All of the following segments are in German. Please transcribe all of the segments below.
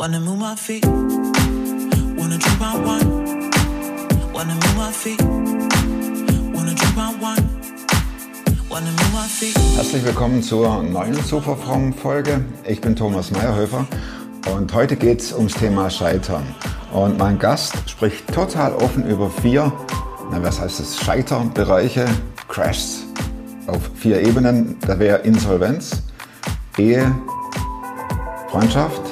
Wanna move my feet, wanna drink my wine. Wanna move my feet, wanna drink my wine. Wanna move my feet. Herzlich willkommen zur neuen SofaForum-Folge. Ich bin Thomas Maierhöfer und heute geht es ums Thema Scheitern. Und mein Gast spricht total offen über Scheiterbereiche, Crashs auf 4 Ebenen. Da wäre Insolvenz, Ehe, Freundschaft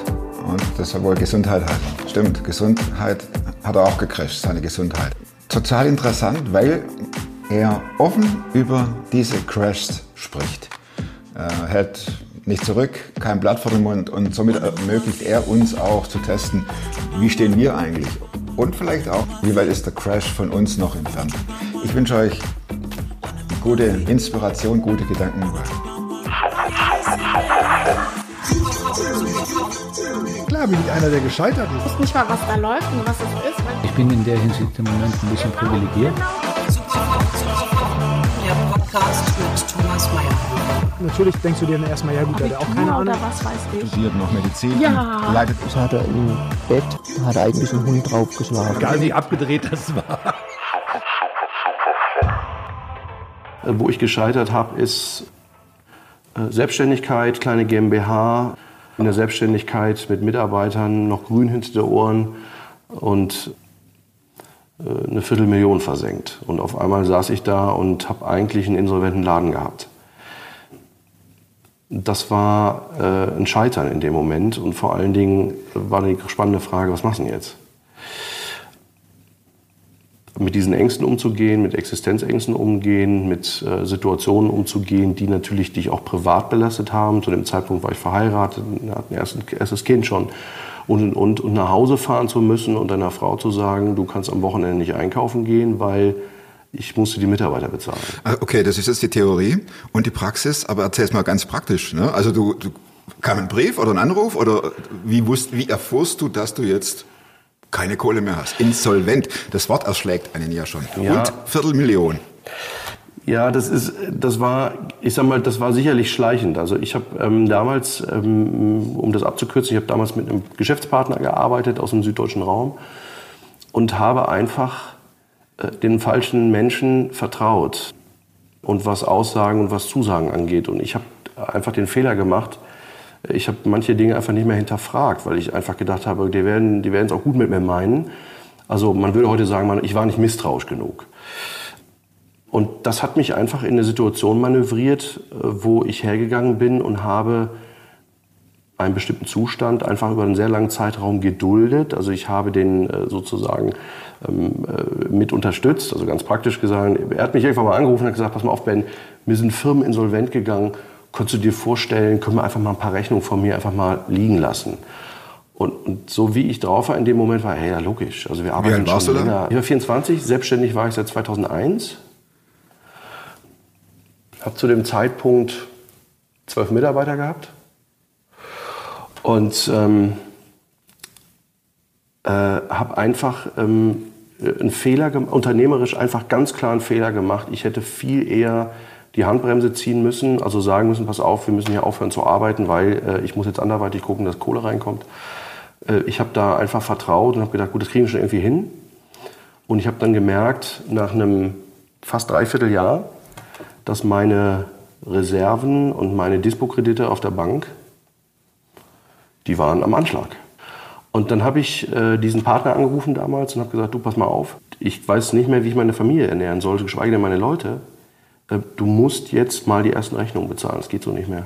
und das soll wohl Gesundheit heißen. Stimmt, Gesundheit hat er auch gecrasht, seine Gesundheit. Total interessant, weil er offen über diese Crashs spricht. Er hält nicht zurück, kein Blatt vor den Mund und somit ermöglicht er uns auch zu testen, wie stehen wir eigentlich und vielleicht auch, wie weit ist der Crash von uns noch entfernt. Ich wünsche euch gute Inspiration, gute Gedanken. Klar bin ich einer, der gescheitert ist. Ich weiß nicht mal, was da läuft und was es ist. Ich bin in der Hinsicht im Moment ein bisschen privilegiert. Der Podcast mit Thomas Mayer. Natürlich denkst du dir dann erstmal, ja gut, der hat auch keine Ahnung. Was weiß ich. Studiert noch Medizin. Ja. Leidet. Das hat er im Bett, hat er eigentlich einen Hund draufgeschlagen. Gar nicht abgedreht, das war. Wo ich gescheitert habe, ist Selbstständigkeit, kleine GmbH. In der Selbstständigkeit mit Mitarbeitern, noch grün hinter den Ohren und eine 250.000 versenkt. Und auf einmal saß ich da und habe eigentlich einen insolventen Laden gehabt. Das war ein Scheitern in dem Moment und vor allen Dingen war die spannende Frage, was machst du denn jetzt? Mit diesen Ängsten umzugehen, mit Existenzängsten umgehen, mit Situationen umzugehen, die natürlich dich auch privat belastet haben. Zu dem Zeitpunkt war ich verheiratet, hatte ein erstes Kind schon. Und nach Hause fahren zu müssen und deiner Frau zu sagen, du kannst am Wochenende nicht einkaufen gehen, weil ich musste die Mitarbeiter bezahlen. Okay, das ist jetzt die Theorie und die Praxis, aber erzähl's mal ganz praktisch, ne? Also du kam ein Brief oder ein Anruf oder wie erfuhrst du, dass du jetzt keine Kohle mehr hast. Insolvent. Das Wort erschlägt einen ja schon. Ja. Und 250.000. Ja, das war sicherlich schleichend. Also ich habe damals, um das abzukürzen, ich habe damals mit einem Geschäftspartner gearbeitet aus dem süddeutschen Raum und habe einfach den falschen Menschen vertraut und was Aussagen und was Zusagen angeht. Und ich habe einfach den Fehler gemacht. Ich habe manche Dinge einfach nicht mehr hinterfragt, weil ich einfach gedacht habe, die werden es auch gut mit mir meinen. Also man würde heute sagen, ich war nicht misstrauisch genug. Und das hat mich einfach in eine Situation manövriert, wo ich hergegangen bin und habe einen bestimmten Zustand einfach über einen sehr langen Zeitraum geduldet. Also ich habe den sozusagen mit unterstützt, also ganz praktisch gesagt. Er hat mich irgendwann mal angerufen und hat gesagt, pass mal auf Ben, wir sind Firmen insolvent gegangen. Könntest du dir vorstellen, können wir einfach mal ein paar Rechnungen von mir einfach mal liegen lassen? Und so wie ich drauf war in dem Moment, war ja logisch. Also wir arbeiten schon länger. Ich war 24, selbstständig war ich seit 2001. Habe zu dem Zeitpunkt 12 Mitarbeiter gehabt. Und habe einfach einen Fehler, unternehmerisch einfach ganz klar einen Fehler gemacht. Ich hätte viel eher die Handbremse ziehen müssen, also sagen müssen, pass auf, wir müssen hier aufhören zu arbeiten, weil ich muss jetzt anderweitig gucken, dass Kohle reinkommt. Ich habe da einfach vertraut und habe gedacht, gut, das kriegen wir schon irgendwie hin. Und ich habe dann gemerkt, nach einem fast 3/4 Jahr, dass meine Reserven und meine Dispo-Kredite auf der Bank, die waren am Anschlag. Und dann habe ich diesen Partner angerufen damals und habe gesagt, du, pass mal auf, ich weiß nicht mehr, wie ich meine Familie ernähren sollte, geschweige denn meine Leute. Du musst jetzt mal die ersten Rechnungen bezahlen, das geht so nicht mehr.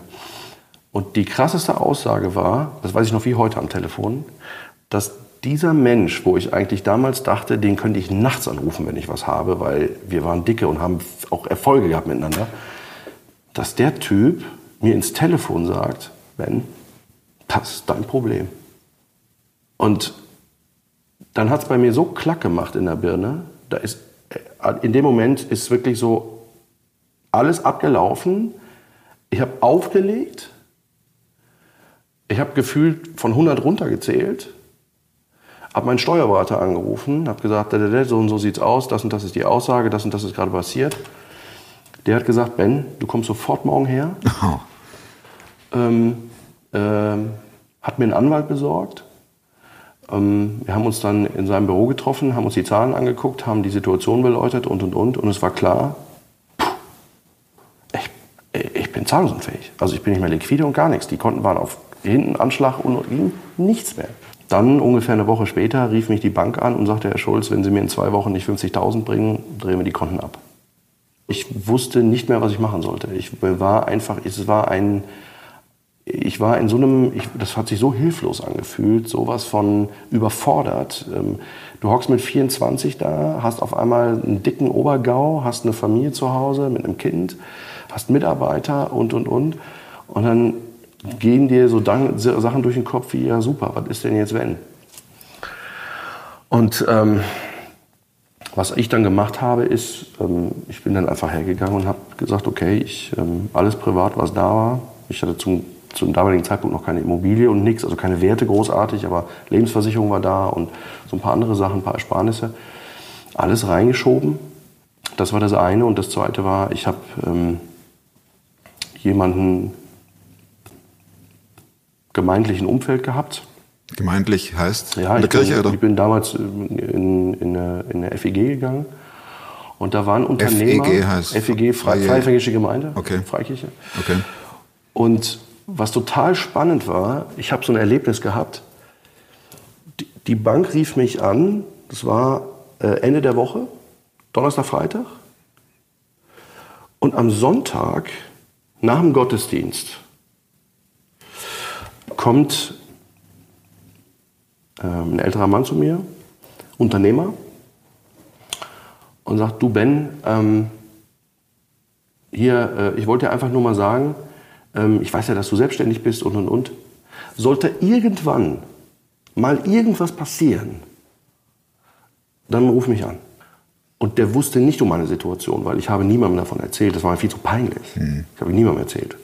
Und die krasseste Aussage war, das weiß ich noch wie heute am Telefon, dass dieser Mensch, wo ich eigentlich damals dachte, den könnte ich nachts anrufen, wenn ich was habe, weil wir waren dicke und haben auch Erfolge gehabt miteinander, dass der Typ mir ins Telefon sagt, Ben, das ist dein Problem. Und dann hat es bei mir so Klack gemacht in der Birne, da ist, in dem Moment ist wirklich so, alles abgelaufen, ich habe aufgelegt, ich habe gefühlt von 100 runtergezählt, habe meinen Steuerberater angerufen, habe gesagt, so und so sieht's aus, das und das ist die Aussage, das und das ist gerade passiert. Der hat gesagt, Ben, du kommst sofort morgen her. Hat mir einen Anwalt besorgt, Wir haben uns dann in seinem Büro getroffen, haben uns die Zahlen angeguckt, haben die Situation beleuchtet und. Und es war klar, ich bin zahlungsunfähig. Also ich bin nicht mehr liquide und gar nichts. Die Konten waren auf hinten Anschlag und ihm nichts mehr. Dann ungefähr eine Woche später rief mich die Bank an und sagte, Herr Schulz, wenn Sie mir in 2 Wochen nicht 50.000 bringen, drehen wir die Konten ab. Ich wusste nicht mehr, was ich machen sollte. Das hat sich so hilflos angefühlt, sowas von überfordert. Du hockst mit 24 da, hast auf einmal einen dicken Obergau, hast eine Familie zu Hause mit einem Kind, hast Mitarbeiter und. Und dann gehen dir so Sachen durch den Kopf wie, ja super, was ist denn jetzt wenn? Und was ich dann gemacht habe, ist, ich bin dann einfach hergegangen und habe gesagt, okay, alles privat, was da war. Ich hatte zum damaligen Zeitpunkt noch keine Immobilie und nichts, also keine Werte großartig, aber Lebensversicherung war da und so ein paar andere Sachen, ein paar Ersparnisse. Alles reingeschoben, das war das eine. Und das zweite war, ich habe jemanden gemeindlichen Umfeld gehabt. Gemeindlich heißt? Ja, in der Kirche, oder? Ich bin damals in eine FEG gegangen und da waren Unternehmer. FEG heißt? FEG, Freikirchliche Gemeinde, okay. Freikirche. Okay. Und was total spannend war, ich habe so ein Erlebnis gehabt. Die Bank rief mich an, das war Ende der Woche, Donnerstag, Freitag. Und am Sonntag, nach dem Gottesdienst, kommt ein älterer Mann zu mir, Unternehmer, und sagt, du Ben, ich wollte dir einfach nur mal sagen, ich weiß ja, dass du selbstständig bist und. Sollte irgendwann mal irgendwas passieren, dann ruf mich an. Und der wusste nicht um meine Situation, weil ich habe niemandem davon erzählt. Das war mir viel zu peinlich. Ich habe niemandem erzählt.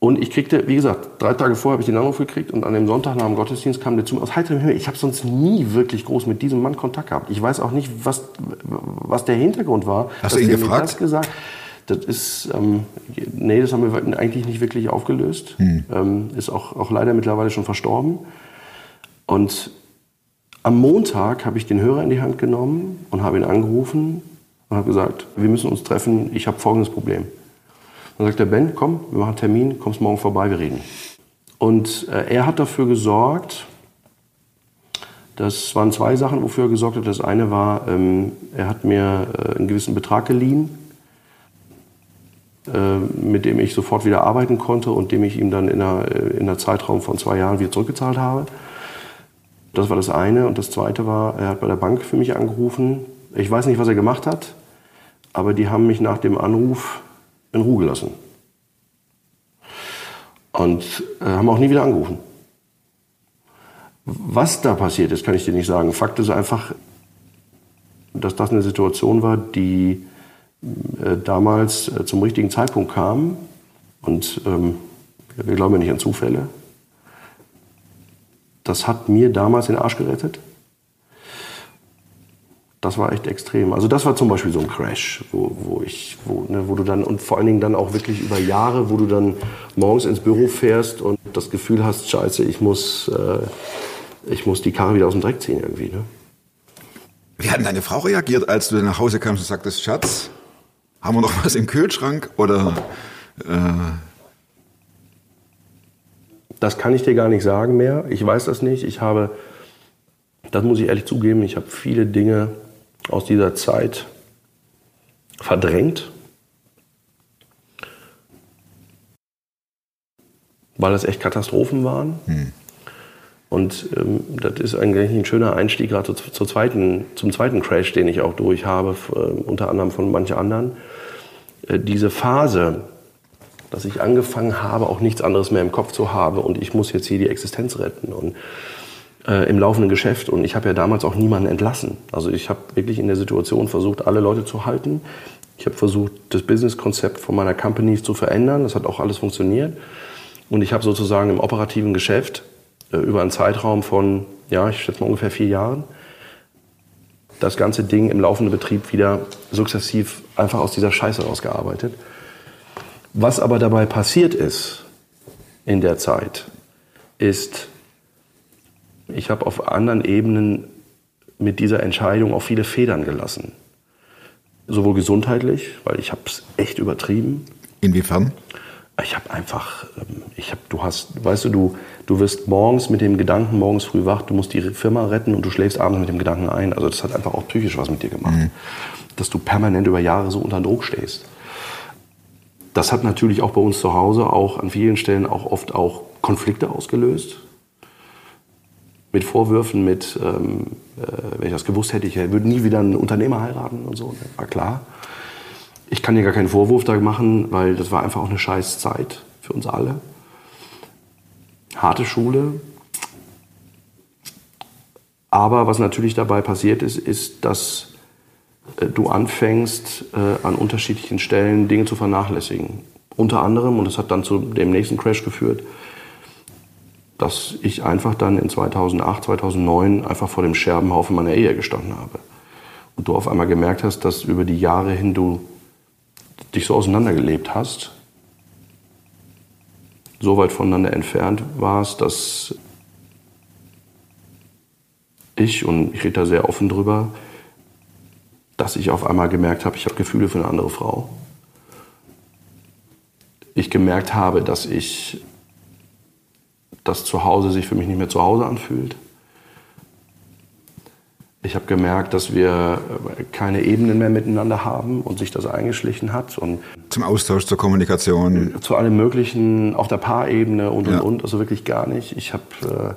Und ich kriegte, wie gesagt, 3 Tage vorher habe ich den Anruf gekriegt und an dem Sonntag nach dem Gottesdienst kam der zu mir aus heiterem Himmel. Ich habe sonst nie wirklich groß mit diesem Mann Kontakt gehabt. Ich weiß auch nicht, was der Hintergrund war. Hast du ihn gefragt? Das ist, nee, das haben wir eigentlich nicht wirklich aufgelöst. Ist auch leider mittlerweile schon verstorben. Und am Montag habe ich den Hörer in die Hand genommen und habe ihn angerufen und habe gesagt, wir müssen uns treffen, ich habe folgendes Problem. Dann sagt der Ben, komm, wir machen einen Termin, kommst morgen vorbei, wir reden. Und er hat dafür gesorgt, das waren 2 Sachen, wofür er gesorgt hat. Das eine war, er hat mir einen gewissen Betrag geliehen, mit dem ich sofort wieder arbeiten konnte und dem ich ihm dann in einer Zeitraum von 2 Jahren wieder zurückgezahlt habe. Das war das eine. Und das zweite war, er hat bei der Bank für mich angerufen. Ich weiß nicht, was er gemacht hat, aber die haben mich nach dem Anruf in Ruhe gelassen. Und haben auch nie wieder angerufen. Was da passiert ist, kann ich dir nicht sagen. Fakt ist einfach, dass das eine Situation war, die damals zum richtigen Zeitpunkt kam und wir glauben ja nicht an Zufälle. Das hat mir damals den Arsch gerettet. Das war echt extrem. Also das war zum Beispiel so ein Crash, wo du dann und vor allen Dingen dann auch wirklich über Jahre, wo du dann morgens ins Büro fährst und das Gefühl hast, Scheiße, ich muss die Karre wieder aus dem Dreck ziehen irgendwie. Ne? Wie hat denn deine Frau reagiert, als du nach Hause kamst und sagtest, Schatz? Haben wir noch was im Kühlschrank? Oder? Das kann ich dir gar nicht sagen mehr. Ich weiß das nicht. Das muss ich ehrlich zugeben, ich habe viele Dinge aus dieser Zeit verdrängt. Weil das echt Katastrophen waren. Und das ist eigentlich ein schöner Einstieg gerade zum zweiten Crash, den ich auch durch habe, unter anderem von manchen anderen. Diese Phase, dass ich angefangen habe, auch nichts anderes mehr im Kopf zu haben und ich muss jetzt hier die Existenz retten und im laufenden Geschäft. Und ich habe ja damals auch niemanden entlassen. Also ich habe wirklich in der Situation versucht, alle Leute zu halten. Ich habe versucht, das Businesskonzept von meiner Company zu verändern. Das hat auch alles funktioniert. Und ich habe sozusagen im operativen Geschäft über einen Zeitraum von, ja, ich schätze mal ungefähr 4 Jahren, das ganze Ding im laufenden Betrieb wieder sukzessiv einfach aus dieser Scheiße rausgearbeitet. Was aber dabei passiert ist in der Zeit, ist, ich habe auf anderen Ebenen mit dieser Entscheidung auch viele Federn gelassen. Sowohl gesundheitlich, weil ich habe es echt übertrieben. Inwiefern? Ich habe einfach, du wirst morgens mit dem Gedanken, morgens früh wach, du musst die Firma retten und du schläfst abends mit dem Gedanken ein. Also das hat einfach auch psychisch was mit dir gemacht, dass du permanent über Jahre so unter Druck stehst. Das hat natürlich auch bei uns zu Hause auch an vielen Stellen auch oft auch Konflikte ausgelöst. Mit Vorwürfen, mit, wenn ich das gewusst hätte, ich würde nie wieder einen Unternehmer heiraten und so. Das war klar. Ich kann dir gar keinen Vorwurf da machen, weil das war einfach auch eine scheiß Zeit für uns alle. Harte Schule. Aber was natürlich dabei passiert ist, ist, dass du anfängst, an unterschiedlichen Stellen Dinge zu vernachlässigen. Unter anderem, und das hat dann zu dem nächsten Crash geführt, dass ich einfach dann in 2008, 2009 einfach vor dem Scherbenhaufen meiner Ehe gestanden habe. Und du auf einmal gemerkt hast, dass über die Jahre hin du dich so auseinandergelebt hast, so weit voneinander entfernt warst, dass ich, und ich rede da sehr offen drüber, dass ich auf einmal gemerkt habe, ich habe Gefühle für eine andere Frau. Ich gemerkt habe, dass ich das Zuhause sich für mich nicht mehr zu Hause anfühlt. Ich habe gemerkt, dass wir keine Ebenen mehr miteinander haben und sich das eingeschlichen hat. Und zum Austausch, zur Kommunikation? Zu allem Möglichen, auf der Paarebene und. Also wirklich gar nicht. Ich habe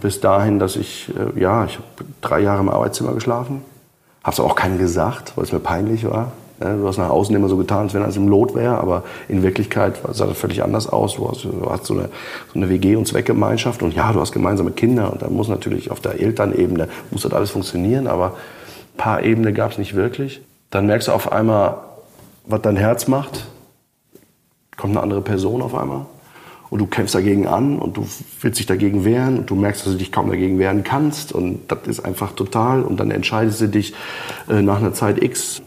bis dahin, dass ich habe 3 Jahre im Arbeitszimmer geschlafen. Habe es auch keinem gesagt, weil es mir peinlich war. Ja, du hast nach außen immer so getan, als wenn alles im Lot wäre, aber in Wirklichkeit sah das völlig anders aus. Du hast so eine WG- und Zweckgemeinschaft und ja, du hast gemeinsame Kinder und da muss natürlich auf der Elternebene muss das alles funktionieren, aber Paarebene gab es nicht wirklich. Dann merkst du auf einmal, was dein Herz macht, kommt eine andere Person auf einmal und du kämpfst dagegen an und du willst dich dagegen wehren und du merkst, dass du dich kaum dagegen wehren kannst und das ist einfach total und dann entscheidest du dich nach einer Zeit X,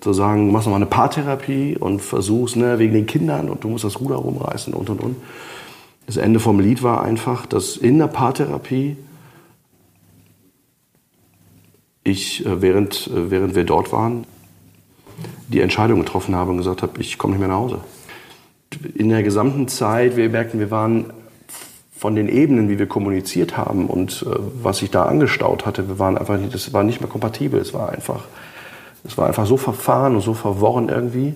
zu sagen, machst nochmal eine Paartherapie und versuchst, wegen den Kindern und du musst das Ruder rumreißen und. Das Ende vom Lied war einfach, dass in der Paartherapie ich, während wir dort waren, die Entscheidung getroffen habe und gesagt habe, ich komme nicht mehr nach Hause. In der gesamten Zeit, wir merkten, wir waren von den Ebenen, wie wir kommuniziert haben und was sich da angestaut hatte, das war nicht mehr kompatibel, es war einfach so verfahren und so verworren irgendwie.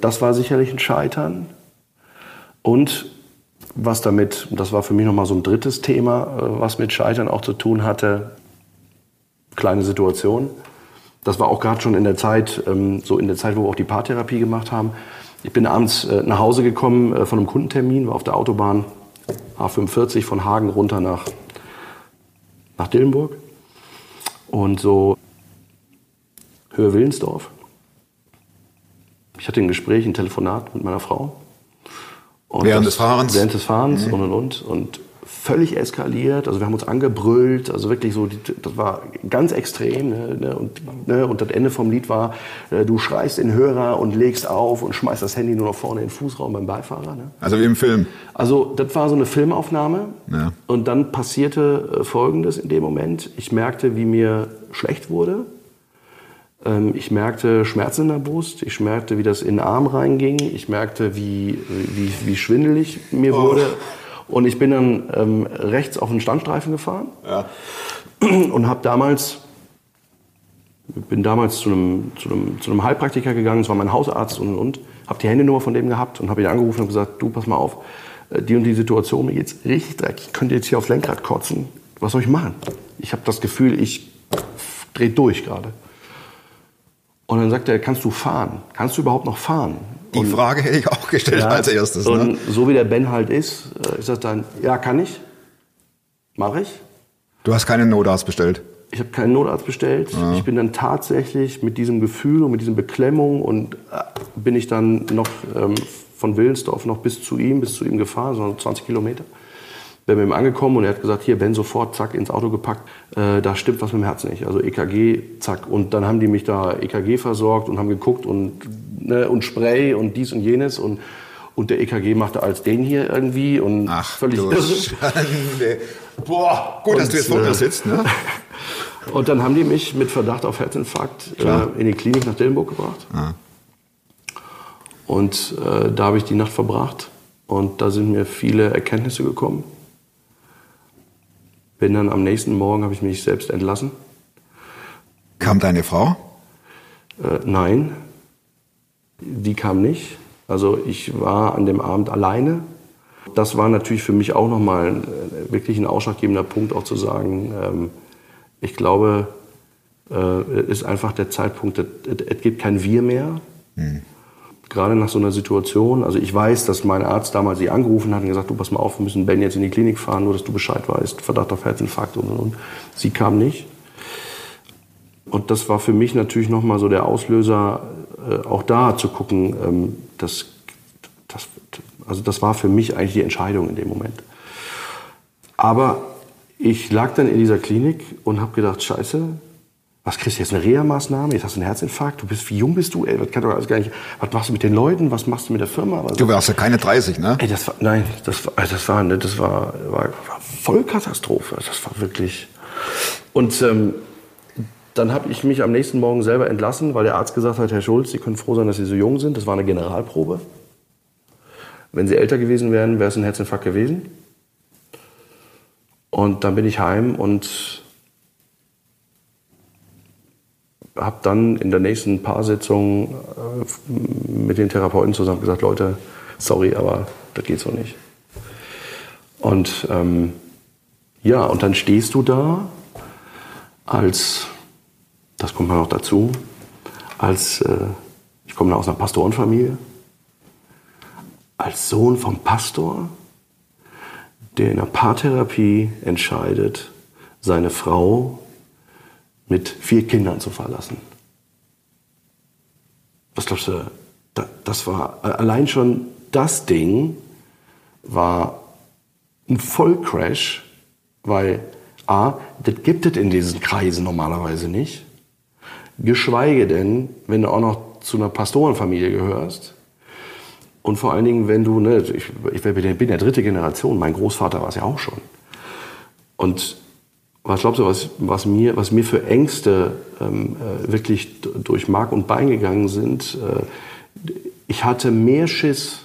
Das war sicherlich ein Scheitern. Und was damit, das war für mich nochmal so ein drittes Thema, was mit Scheitern auch zu tun hatte, kleine Situation. Das war auch gerade schon in der Zeit, wo wir auch die Paartherapie gemacht haben. Ich bin abends nach Hause gekommen von einem Kundentermin, war auf der Autobahn A45 von Hagen runter nach Dillenburg. Und so Höhe Willensdorf. Ich hatte ein Gespräch, ein Telefonat mit meiner Frau. Und während des Fahrens. Und völlig eskaliert. Also wir haben uns angebrüllt. Also wirklich so, das war ganz extrem. Und das Ende vom Lied war, du schreist in den Hörer und legst auf und schmeißt das Handy nur noch vorne in den Fußraum beim Beifahrer. Ne? Also wie im Film. Also das war so eine Filmaufnahme. Ja. Und dann passierte Folgendes in dem Moment. Ich merkte, wie mir schlecht wurde. Ich merkte Schmerzen in der Brust, ich merkte, wie das in den Arm reinging, ich merkte, wie schwindelig mir wurde. Und ich bin dann rechts auf den Standstreifen gefahren und bin damals zu einem Heilpraktiker gegangen, das war mein Hausarzt und habe die Handynummer von dem gehabt und habe ihn angerufen und gesagt, du, pass mal auf, die und die Situation, mir geht's richtig dreckig, ich könnte jetzt hier aufs Lenkrad kotzen, was soll ich machen? Ich habe das Gefühl, ich drehe durch gerade. Und dann sagt er, kannst du fahren? Kannst du überhaupt noch fahren? Die Frage hätte ich auch gestellt als erstes. Und so wie der Ben halt ist, ist das dann, ja, kann ich, mache ich. Du hast keinen Notarzt bestellt? Ich habe keinen Notarzt bestellt. Ja. Ich bin dann tatsächlich mit diesem Gefühl und mit diesen Beklemmungen und bin ich dann noch von Willensdorf noch bis zu ihm gefahren, so 20 Kilometer. Bin mit ihm angekommen und er hat gesagt, hier, Ben, sofort, zack, ins Auto gepackt, da stimmt was mit dem Herzen nicht, also EKG, zack. Und dann haben die mich da EKG versorgt und haben geguckt und Spray und dies und jenes und Und der EKG machte als den hier irgendwie. Und ach, völlig du Schande. Boah, gut, und, dass du jetzt vor mir sitzt, ne? Und dann haben die mich mit Verdacht auf Herzinfarkt in die Klinik nach Dillenburg gebracht. Ah. Und da habe ich die Nacht verbracht. Und da sind mir viele Erkenntnisse gekommen. Bin dann am nächsten Morgen, habe ich mich selbst entlassen. Kam deine Frau? Nein, die kam nicht. Also ich war an dem Abend alleine. Das war natürlich für mich auch nochmal wirklich ein ausschlaggebender Punkt, auch zu sagen, ich glaube, ist einfach der Zeitpunkt, es gibt kein Wir mehr. Mhm. Gerade nach so einer Situation, also ich weiß, dass mein Arzt damals sie angerufen hat und gesagt, du pass mal auf, wir müssen Ben jetzt in die Klinik fahren, nur dass du Bescheid weißt, Verdacht auf Herzinfarkt und. Sie kam nicht. Und das war für mich natürlich nochmal so der Auslöser, auch da zu gucken, also das war für mich eigentlich die Entscheidung in dem Moment. Aber ich lag dann in dieser Klinik und habe gedacht, scheiße, was kriegst du jetzt, eine Reha-Maßnahme? Jetzt hast du einen Herzinfarkt, du bist, wie jung bist du? Ey, das kann doch alles gar nicht, was machst du mit den Leuten, was machst du mit der Firma? Was? Du warst ja keine 30, ne? Ey, das war Vollkatastrophe, das war wirklich... Und dann habe ich mich am nächsten Morgen selber entlassen, weil der Arzt gesagt hat, Herr Schulz, Sie können froh sein, dass Sie so jung sind, das war eine Generalprobe. Wenn Sie älter gewesen wären, wäre es ein Herzinfarkt gewesen. Und dann bin ich heim und... habe dann in der nächsten Paar-Sitzung mit den Therapeuten zusammen gesagt, Leute, sorry, aber das geht so nicht. Und und dann stehst du da als, das kommt mal noch dazu, als, ich komme aus einer Pastorenfamilie, als Sohn vom Pastor, der in einer Paartherapie entscheidet, seine Frau mit 4 Kindern zu verlassen. Was glaubst du, das war, allein schon das Ding war ein Vollcrash, weil a, das gibt es in diesen Kreisen normalerweise nicht, geschweige denn, wenn du auch noch zu einer Pastorenfamilie gehörst und vor allen Dingen, wenn du, ne, ich bin ja 3. Generation, mein Großvater war es ja auch schon. Und was glaubst du, was mir für Ängste wirklich durch Mark und Bein gegangen sind? Ich hatte mehr Schiss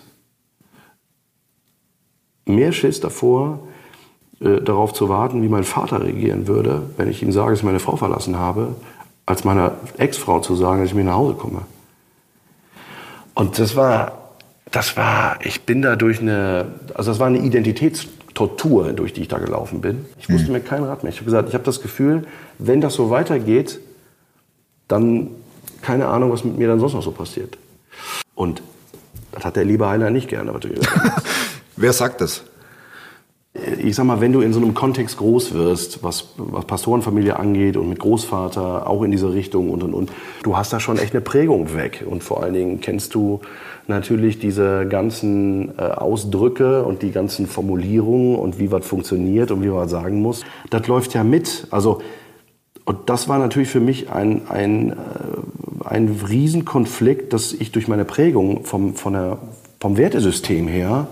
davor, darauf zu warten, wie mein Vater reagieren würde, wenn ich ihm sage, dass ich meine Frau verlassen habe, als meiner Ex-Frau zu sagen, dass ich mir nach Hause komme. Und ich bin da das war eine Identitätstortur, durch die ich da gelaufen bin. Ich wusste mir keinen Rat mehr. Ich habe gesagt, ich habe das Gefühl, wenn das so weitergeht, dann keine Ahnung, was mit mir dann sonst noch so passiert. Und das hat der liebe Heiler nicht gerne. Wer sagt das? Ich sag mal, wenn du in so einem Kontext groß wirst, was Pastorenfamilie angeht und mit Großvater auch in diese Richtung und, du hast da schon echt eine Prägung weg. Und vor allen Dingen kennst du natürlich diese ganzen Ausdrücke und die ganzen Formulierungen und wie was funktioniert und wie was sagen muss. Das läuft ja mit. Also, und das war natürlich für mich ein Riesenkonflikt, dass ich durch meine Prägung vom Wertesystem her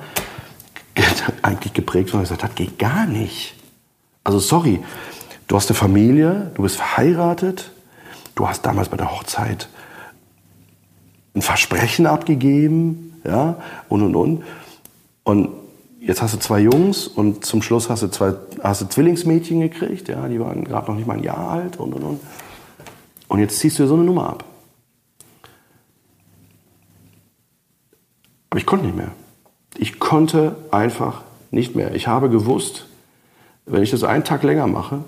eigentlich geprägt war und gesagt, das geht gar nicht. Also sorry, du hast eine Familie, du bist verheiratet, du hast damals bei der Hochzeit ein Versprechen abgegeben, ja, und. Und jetzt hast du 2 Jungs und zum Schluss hast du Zwillingsmädchen gekriegt, ja, die waren gerade noch nicht mal ein Jahr alt und. Und jetzt ziehst du dir so eine Nummer ab. Aber ich konnte nicht mehr. Ich konnte einfach nicht mehr. Ich habe gewusst, wenn ich das einen Tag länger mache,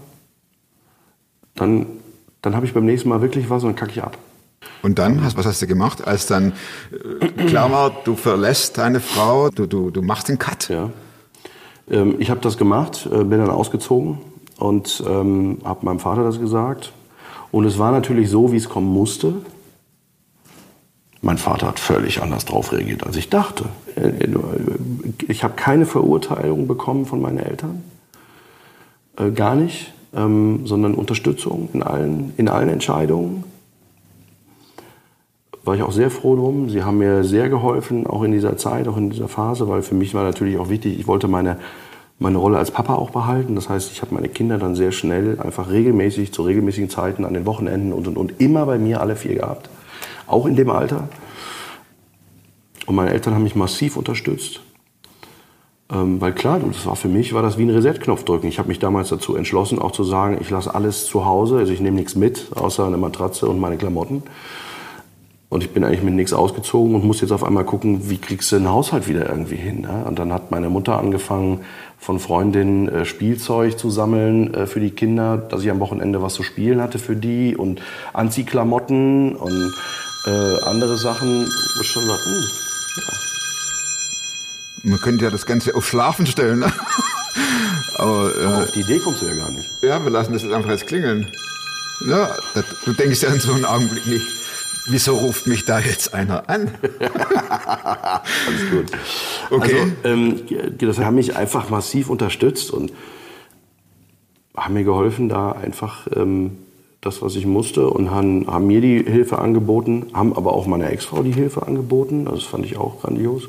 dann habe ich beim nächsten Mal wirklich was und dann kacke ich ab. Und dann, was hast du gemacht, als dann klar war, du verlässt deine Frau, du machst den Cut? Ja. Ich habe das gemacht, bin dann ausgezogen und habe meinem Vater das gesagt. Und es war natürlich so, wie es kommen musste. Mein Vater hat völlig anders drauf reagiert, als ich dachte. Ich habe keine Verurteilung bekommen von meinen Eltern, gar nicht, sondern Unterstützung in allen Entscheidungen. war ich auch sehr froh drum. Sie haben mir sehr geholfen, auch in dieser Zeit, auch in dieser Phase, weil für mich war natürlich auch wichtig, ich wollte meine Rolle als Papa auch behalten. Das heißt, ich habe meine Kinder dann sehr schnell, einfach regelmäßig, zu regelmäßigen Zeiten, an den Wochenenden und immer bei mir alle vier gehabt. Auch in dem Alter. Und meine Eltern haben mich massiv unterstützt. Weil klar, das war für mich, war das wie ein Reset-Knopf drücken. Ich habe mich damals dazu entschlossen, auch zu sagen, ich lasse alles zu Hause, also ich nehme nichts mit, außer eine Matratze und meine Klamotten. Und ich bin eigentlich mit nichts ausgezogen und muss jetzt auf einmal gucken, wie kriegst du den Haushalt wieder irgendwie hin. Ne? Und dann hat meine Mutter angefangen, von Freundinnen Spielzeug zu sammeln für die Kinder, dass ich am Wochenende was zu spielen hatte für die und Anziehklamotten und andere Sachen. Ich schon gesagt, Man könnte ja das Ganze auf Schlafen stellen. Aber auf die Idee kommst du ja gar nicht. Ja, wir lassen das jetzt einfach jetzt klingeln. Ja, du denkst ja in so einem Augenblick nicht, wieso ruft mich da jetzt einer an? Alles gut. Okay. Also, das haben mich einfach massiv unterstützt und haben mir geholfen, da einfach das, was ich musste, und haben mir die Hilfe angeboten, haben aber auch meiner Ex-Frau die Hilfe angeboten. Also das fand ich auch grandios.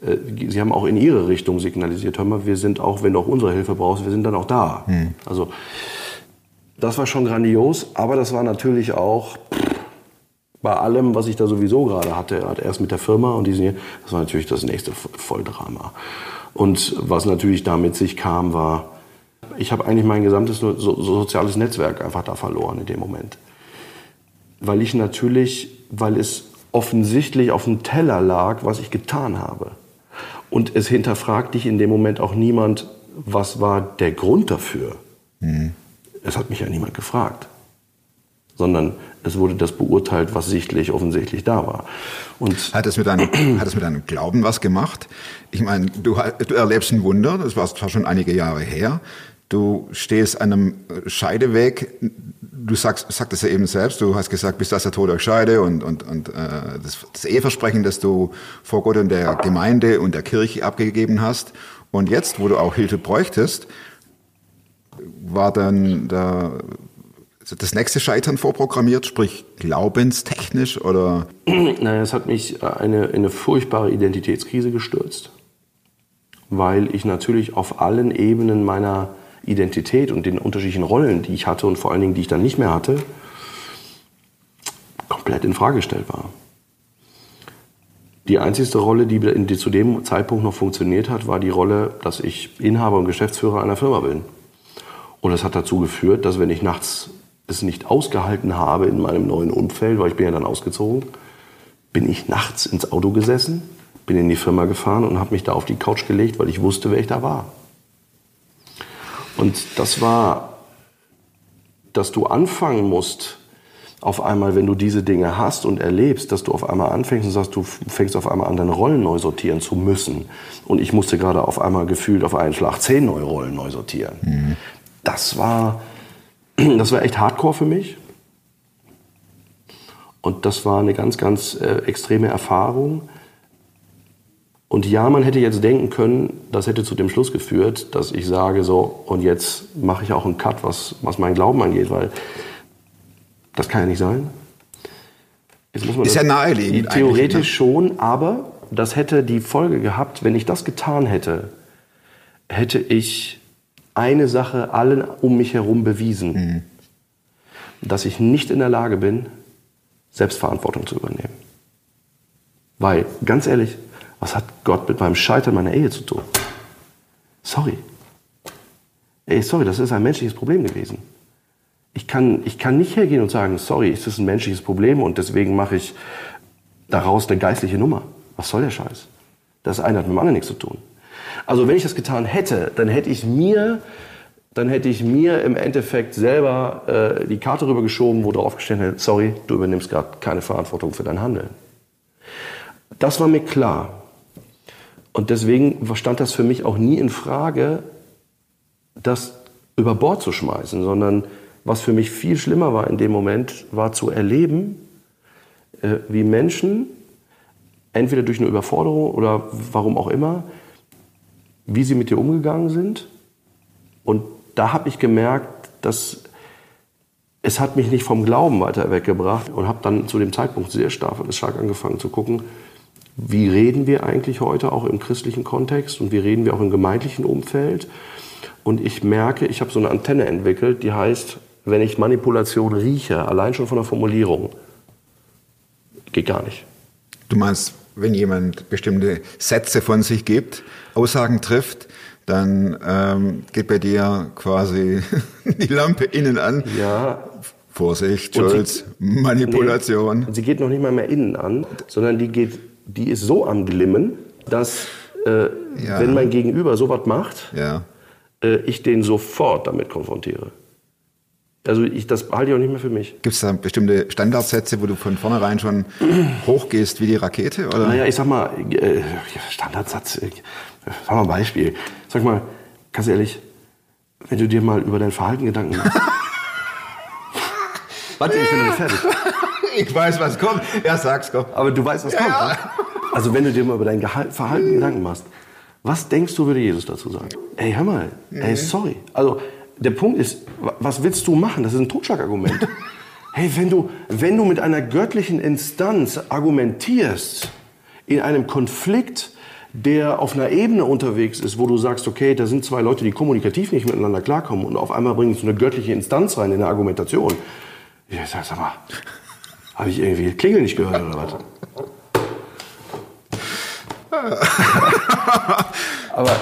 Sie haben auch in ihre Richtung signalisiert, hör mal, wir sind auch, wenn du auch unsere Hilfe brauchst, wir sind dann auch da. Hm. Also das war schon grandios, aber das war natürlich auch bei allem, was ich da sowieso gerade hatte, erst mit der Firma und diesen hier, das war natürlich das nächste Volldrama. Und was natürlich da mit sich kam, war, ich habe eigentlich mein gesamtes soziales Netzwerk einfach da verloren in dem Moment. Weil es offensichtlich auf dem Teller lag, was ich getan habe. Und es hinterfragt dich in dem Moment auch niemand, was war der Grund dafür. Mhm. Es hat mich ja niemand gefragt. Sondern es wurde das beurteilt, was sichtlich, offensichtlich da war. Und hat es mit deinem Glauben was gemacht? Ich meine, du erlebst ein Wunder, das war schon einige Jahre her. Du stehst an einem Scheideweg, du sagtest ja eben selbst, du hast gesagt, bis dass der Tod euch scheide und das Eheversprechen, das du vor Gott und der Gemeinde und der Kirche abgegeben hast. Und jetzt, wo du auch Hilfe bräuchtest, war dann das nächste Scheitern vorprogrammiert, sprich glaubenstechnisch oder? Naja, es hat mich in eine furchtbare Identitätskrise gestürzt, weil ich natürlich auf allen Ebenen meiner Identität und den unterschiedlichen Rollen, die ich hatte und vor allen Dingen, die ich dann nicht mehr hatte, komplett in Frage gestellt war. Die einzigste Rolle, die zu dem Zeitpunkt noch funktioniert hat, war die Rolle, dass ich Inhaber und Geschäftsführer einer Firma bin. Und das hat dazu geführt, dass wenn ich nachts es nicht ausgehalten habe in meinem neuen Umfeld, weil ich bin ja dann ausgezogen, bin ich nachts ins Auto gesessen, bin in die Firma gefahren und habe mich da auf die Couch gelegt, weil ich wusste, wer ich da war. Und das war, dass du anfangen musst, auf einmal, wenn du diese Dinge hast und erlebst, dass du auf einmal anfängst und sagst, du fängst auf einmal an, deine Rollen neu sortieren zu müssen. Und ich musste gerade auf einmal gefühlt auf einen Schlag 10 neue Rollen neu sortieren. Mhm. Das war echt hardcore für mich. Und das war eine ganz, ganz extreme Erfahrung. Und ja, man hätte jetzt denken können, das hätte zu dem Schluss geführt, dass ich sage so, und jetzt mache ich auch einen Cut, was meinen Glauben angeht, weil das kann ja nicht sein. Jetzt muss man ist das ja naheliegend. Theoretisch schon, aber das hätte die Folge gehabt, wenn ich das getan hätte, hätte ich eine Sache allen um mich herum bewiesen, dass ich nicht in der Lage bin, Selbstverantwortung zu übernehmen. Weil, ganz ehrlich, was hat Gott mit meinem Scheitern meiner Ehe zu tun? Sorry. Ey, sorry, das ist ein menschliches Problem gewesen. Ich kann nicht hergehen und sagen, sorry, es ist ein menschliches Problem und deswegen mache ich daraus eine geistliche Nummer. Was soll der Scheiß? Das eine hat mit dem anderen nichts zu tun. Also wenn ich das getan hätte, dann hätte ich mir im Endeffekt selber die Karte rübergeschoben, wo drauf gestanden hätte, sorry, du übernimmst gerade keine Verantwortung für dein Handeln. Das war mir klar. Und deswegen stand das für mich auch nie in Frage, das über Bord zu schmeißen, sondern was für mich viel schlimmer war in dem Moment, war zu erleben, wie Menschen, entweder durch eine Überforderung oder warum auch immer, wie sie mit dir umgegangen sind. Und da habe ich gemerkt, dass es hat mich nicht vom Glauben weiter weggebracht und habe dann zu dem Zeitpunkt sehr stark angefangen zu gucken, wie reden wir eigentlich heute auch im christlichen Kontext und wie reden wir auch im gemeindlichen Umfeld. Und ich merke, ich habe so eine Antenne entwickelt, die heißt, wenn ich Manipulation rieche, allein schon von der Formulierung, geht gar nicht. Du meinst, wenn jemand bestimmte Sätze von sich gibt, Aussagen trifft, dann geht bei dir quasi die Lampe innen an. Ja. Vorsicht, Schulz, Manipulation. Nee, sie geht noch nicht mal mehr innen an, sondern die ist so am Glimmen, dass wenn mein Gegenüber sowas macht, ich den sofort damit konfrontiere. Also das halte ich auch nicht mehr für mich. Gibt es da bestimmte Standardsätze, wo du von vornherein schon hochgehst wie die Rakete? Oder? Naja, ich sag mal, Standardsatz, sag mal ein Beispiel. Sag mal, ganz ehrlich, wenn du dir mal über dein Verhalten Gedanken machst. Warte, ich bin noch nicht fertig. Ich weiß, was kommt. Ja, sag's, komm. Aber du weißt, was kommt. Ne? Also wenn du dir mal über dein Verhalten Gedanken machst, was denkst du, würde Jesus dazu sagen? Ey, hör mal, ey, sorry. Also der Punkt ist, was willst du machen? Das ist ein Totschlagargument. Hey, wenn du mit einer göttlichen Instanz argumentierst, in einem Konflikt, der auf einer Ebene unterwegs ist, wo du sagst, okay, da sind zwei Leute, die kommunikativ nicht miteinander klarkommen und auf einmal bringen so eine göttliche Instanz rein in der Argumentation. Ich sag mal, habe ich irgendwie Klingeln nicht gehört oder was? Aber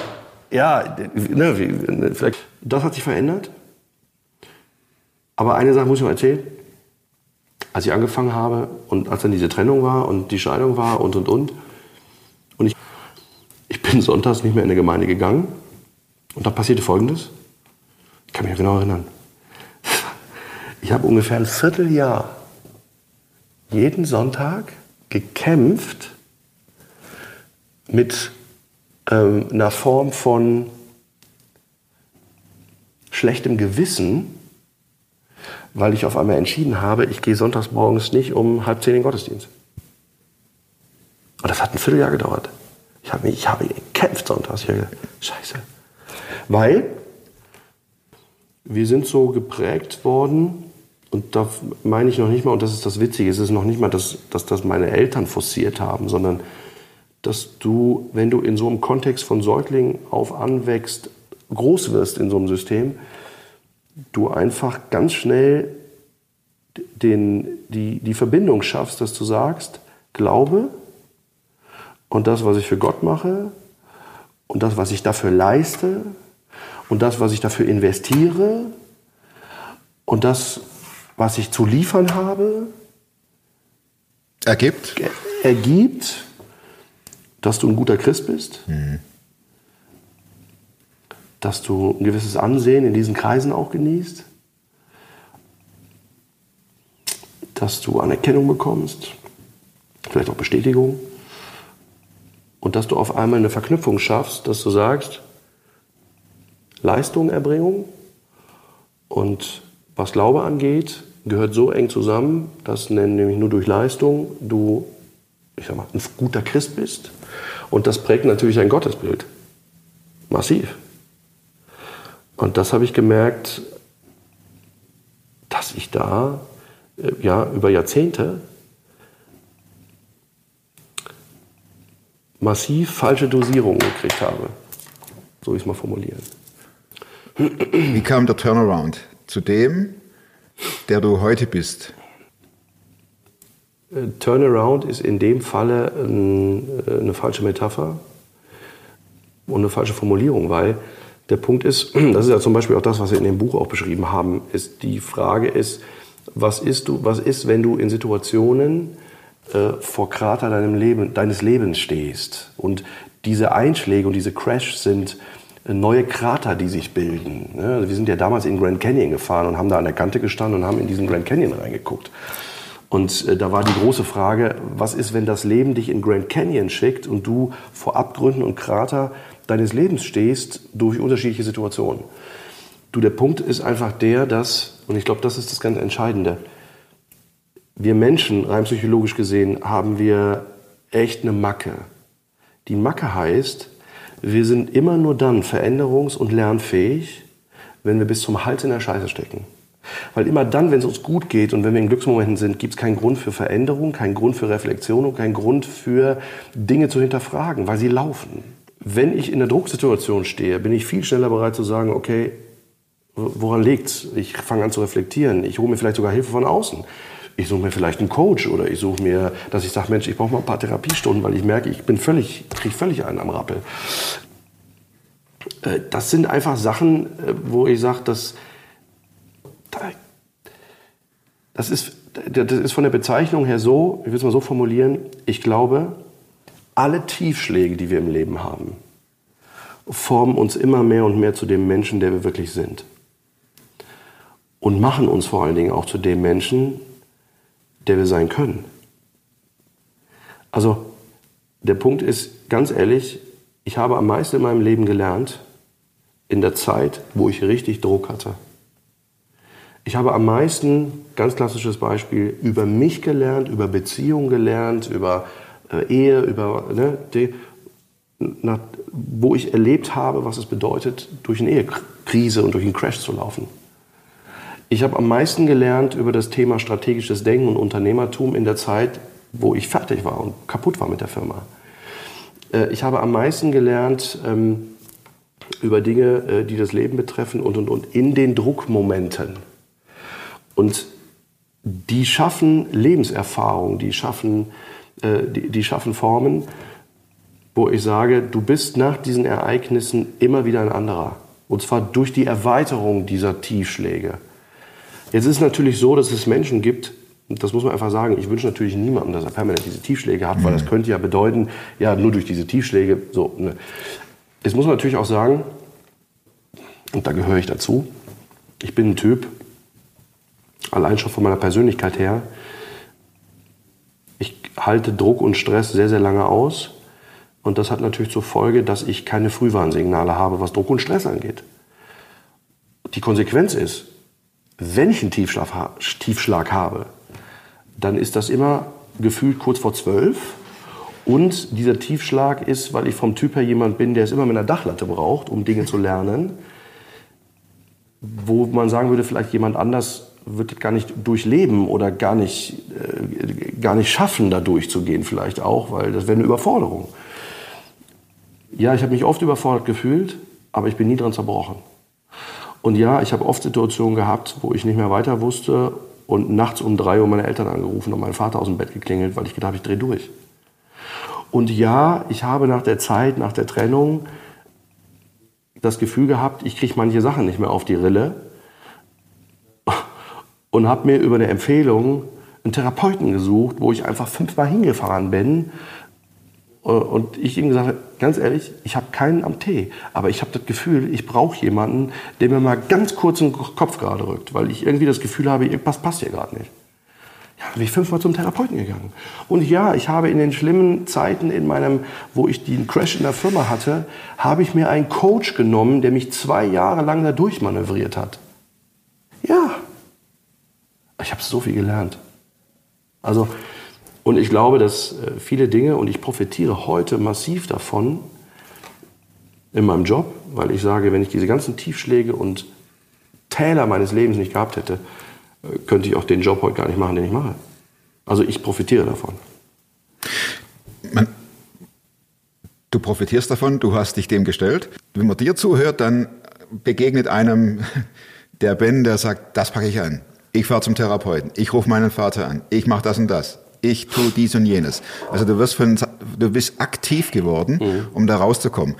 ja, ne, vielleicht, das hat sich verändert. Aber eine Sache muss ich mal erzählen. Als ich angefangen habe und als dann diese Trennung war und die Scheidung war und ich bin sonntags nicht mehr in die Gemeinde gegangen und da passierte Folgendes. Ich kann mich genau erinnern. Ich habe ungefähr ein Vierteljahr jeden Sonntag gekämpft mit einer Form von schlechtem Gewissen, weil ich auf einmal entschieden habe, ich gehe sonntags morgens nicht um 9:30 in den Gottesdienst. Und das hat ein Vierteljahr gedauert. Ich habe gekämpft sonntags. Ich habe gedacht, Scheiße. Weil wir sind so geprägt worden, und da meine ich noch nicht mal, und das ist das Witzige, es ist noch nicht mal, dass das meine Eltern forciert haben, sondern dass du, wenn du in so einem Kontext von Säuglingen auf anwächst, groß wirst in so einem System, du einfach ganz schnell die Verbindung schaffst, dass du sagst, Glaube und das, was ich für Gott mache und das, was ich dafür leiste und das, was ich dafür investiere und das, was ich zu liefern habe, ergibt, dass du ein guter Christ bist, dass du ein gewisses Ansehen in diesen Kreisen auch genießt, dass du Anerkennung bekommst, vielleicht auch Bestätigung und dass du auf einmal eine Verknüpfung schaffst, dass du sagst, Leistungerbringung und was Glaube angeht, gehört so eng zusammen, dass nämlich nur durch Leistung du, ich sag mal, ein guter Christ bist. Und das prägt natürlich dein Gottesbild. Massiv. Und das habe ich gemerkt, dass ich da über Jahrzehnte massiv falsche Dosierungen gekriegt habe. So will ich es mal formulieren. Wie kam der Turnaround zu dem, der du heute bist? Turnaround ist in dem Falle eine falsche Metapher und eine falsche Formulierung, weil der Punkt ist, das ist ja zum Beispiel auch das, was wir in dem Buch auch beschrieben haben, ist die Frage ist, was ist, wenn du in Situationen vor Krater deines Lebens stehst und diese Einschläge und diese Crash sind neue Krater, die sich bilden. Also wir sind ja damals in Grand Canyon gefahren und haben da an der Kante gestanden und haben in diesen Grand Canyon reingeguckt. Und da war die große Frage, was ist, wenn das Leben dich in Grand Canyon schickt und du vor Abgründen und Krater deines Lebens stehst durch unterschiedliche Situationen? Du, der Punkt ist einfach der, dass, und ich glaube, das ist das ganz Entscheidende, wir Menschen, rein psychologisch gesehen, haben wir echt eine Macke. Die Macke heißt, wir sind immer nur dann veränderungs- und lernfähig, wenn wir bis zum Hals in der Scheiße stecken. Weil immer dann, wenn es uns gut geht und wenn wir in Glücksmomenten sind, gibt es keinen Grund für Veränderung, keinen Grund für Reflexion und keinen Grund für Dinge zu hinterfragen, weil sie laufen. Wenn ich in einer Drucksituation stehe, bin ich viel schneller bereit zu sagen, okay, woran liegt's? Ich fange an zu reflektieren. Ich hole mir vielleicht sogar Hilfe von außen. Ich suche mir vielleicht einen Coach oder ich suche mir, dass ich sage, Mensch, ich brauche mal ein paar Therapiestunden, weil ich merke, ich bin völlig, kriege völlig einen am Rappel. Das sind einfach Sachen, wo ich sage, das ist von der Bezeichnung her so, ich will es mal so formulieren, ich glaube, alle Tiefschläge, die wir im Leben haben, formen uns immer mehr und mehr zu dem Menschen, der wir wirklich sind. Und machen uns vor allen Dingen auch zu dem Menschen, der wir sein können. Also der Punkt ist, ganz ehrlich, ich habe am meisten in meinem Leben gelernt, in der Zeit, wo ich richtig Druck hatte. Ich habe am meisten, ganz klassisches Beispiel, über mich gelernt, über Beziehungen gelernt, über Ehe, über, ne, wo ich erlebt habe, was es bedeutet, durch eine Ehekrise und durch einen Crash zu laufen. Ich habe am meisten gelernt über das Thema strategisches Denken und Unternehmertum in der Zeit, wo ich fertig war und kaputt war mit der Firma. Ich habe am meisten gelernt über Dinge, die das Leben betreffen und in den Druckmomenten. Und die schaffen Lebenserfahrung, die schaffen Formen, wo ich sage, du bist nach diesen Ereignissen immer wieder ein anderer. Und zwar durch die Erweiterung dieser Tiefschläge. Jetzt ist es natürlich so, dass es Menschen gibt, und das muss man einfach sagen, ich wünsche natürlich niemandem, dass er permanent diese Tiefschläge hat, weil das könnte ja bedeuten, ja, nur durch diese Tiefschläge, so, ne. Jetzt muss man natürlich auch sagen, und da gehöre ich dazu, ich bin ein Typ, allein schon von meiner Persönlichkeit her, ich halte Druck und Stress sehr, sehr lange aus und das hat natürlich zur Folge, dass ich keine Frühwarnsignale habe, was Druck und Stress angeht. Die Konsequenz ist, wenn ich einen Tiefschlag habe, dann ist das immer gefühlt kurz vor 12. Und dieser Tiefschlag ist, weil ich vom Typ her jemand bin, der es immer mit einer Dachlatte braucht, um Dinge zu lernen, wo man sagen würde, vielleicht jemand anders wird das gar nicht durchleben oder gar nicht schaffen, da durchzugehen vielleicht auch, weil das wäre eine Überforderung. Ja, ich habe mich oft überfordert gefühlt, aber ich bin nie dran zerbrochen. Und ja, ich habe oft Situationen gehabt, wo ich nicht mehr weiter wusste und nachts um 3 Uhr meine Eltern angerufen und mein Vater aus dem Bett geklingelt, weil ich gedacht habe, ich drehe durch. Und ja, ich habe nach der Zeit, nach der Trennung das Gefühl gehabt, ich kriege manche Sachen nicht mehr auf die Rille und habe mir über eine Empfehlung einen Therapeuten gesucht, wo ich einfach 5-mal hingefahren bin. Und ich ihm gesagt habe, ganz ehrlich, ich habe keinen am Tee, aber ich habe das Gefühl, ich brauche jemanden, der mir mal ganz kurz den Kopf gerade rückt, weil ich irgendwie das Gefühl habe, irgendwas passt hier gerade nicht. Ja, dann bin ich 5-mal zum Therapeuten gegangen. Und ja, ich habe in den schlimmen Zeiten, wo ich den Crash in der Firma hatte, habe ich mir einen Coach genommen, der mich 2 Jahre lang da durchmanövriert hat. Ja, ich habe so viel gelernt. Also... Und ich glaube, dass viele Dinge, und ich profitiere heute massiv davon in meinem Job, weil ich sage, wenn ich diese ganzen Tiefschläge und Täler meines Lebens nicht gehabt hätte, könnte ich auch den Job heute gar nicht machen, den ich mache. Also ich profitiere davon. Du profitierst davon, du hast dich dem gestellt. Wenn man dir zuhört, dann begegnet einem der Ben, der sagt, das packe ich an. Ich fahre zum Therapeuten, ich rufe meinen Vater an, ich mache das und das. Ich tue dies und jenes. Also du bist aktiv geworden, um da rauszukommen.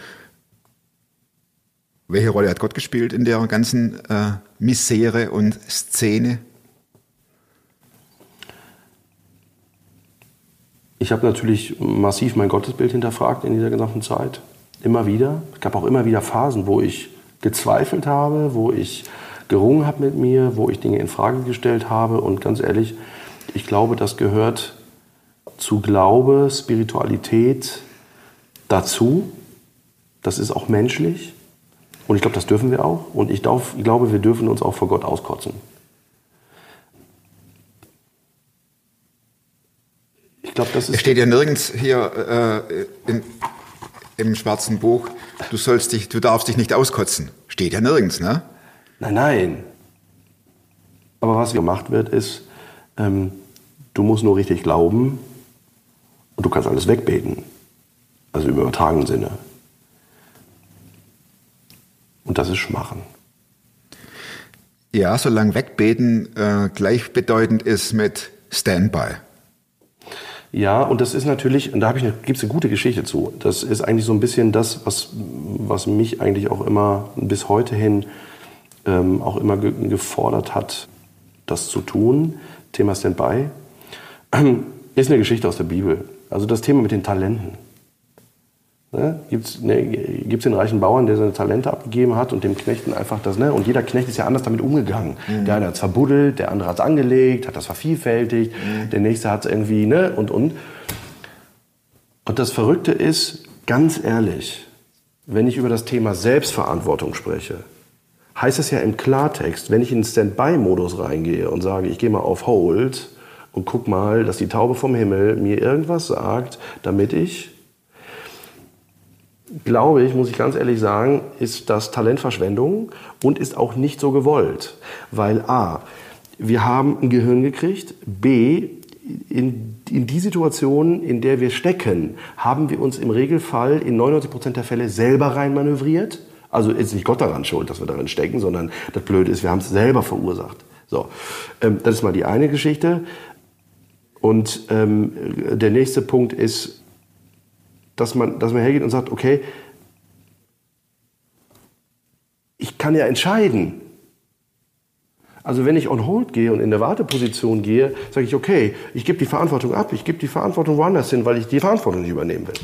Welche Rolle hat Gott gespielt in der ganzen Misere und Szene? Ich habe natürlich massiv mein Gottesbild hinterfragt in dieser gesamten Zeit. Immer wieder. Es gab auch immer wieder Phasen, wo ich gezweifelt habe, wo ich gerungen habe mit mir, wo ich Dinge in Frage gestellt habe. Und ganz ehrlich, ich glaube, das gehört zu Glaube, Spiritualität dazu. Das ist auch menschlich. Und ich glaube, das dürfen wir auch. Und ich glaube, wir dürfen uns auch vor Gott auskotzen. Ich glaube, das ist. Es steht ja nirgends hier im Schwarzen Buch, du darfst dich nicht auskotzen. Steht ja nirgends, ne? Nein, nein. Aber was gemacht wird, ist, du musst nur richtig glauben und du kannst alles wegbeten. Also im übertragenen Sinne. Und das ist Schmachen. Ja, solange wegbeten gleichbedeutend ist mit Standby. Ja, und das ist natürlich, und da gibt's eine gute Geschichte zu. Das ist eigentlich so ein bisschen das, was mich eigentlich auch immer bis heute hin auch immer gefordert hat, das zu tun. Thema Standby ist eine Geschichte aus der Bibel. Also das Thema mit den Talenten. Ne? Gibt's den reichen Bauern, der seine Talente abgegeben hat und dem Knechten einfach das, ne? Und jeder Knecht ist ja anders damit umgegangen. Mhm. Der eine hat's verbuddelt, der andere hat's angelegt, hat das vervielfältigt, der nächste hat's irgendwie, ne? Und. Und das Verrückte ist, ganz ehrlich, wenn ich über das Thema Selbstverantwortung spreche, heißt es ja im Klartext, wenn ich in den Standby-Modus reingehe und sage, ich gehe mal auf Hold und guck mal, dass die Taube vom Himmel mir irgendwas sagt, damit ich, glaube ich, muss ich ganz ehrlich sagen, ist das Talentverschwendung und ist auch nicht so gewollt. Weil a, wir haben ein Gehirn gekriegt, b, in die Situation, in der wir stecken, haben wir uns im Regelfall in 99% der Fälle selber reinmanövriert. Also ist nicht Gott daran schuld, dass wir darin stecken, sondern das Blöde ist, wir haben es selber verursacht. So, das ist mal die eine Geschichte. Und der nächste Punkt ist, dass man hergeht und sagt, okay, ich kann ja entscheiden. Also wenn ich on hold gehe und in der Warteposition gehe, sage ich, okay, ich gebe die Verantwortung ab, ich gebe die Verantwortung woanders hin, weil ich die Verantwortung nicht übernehmen will.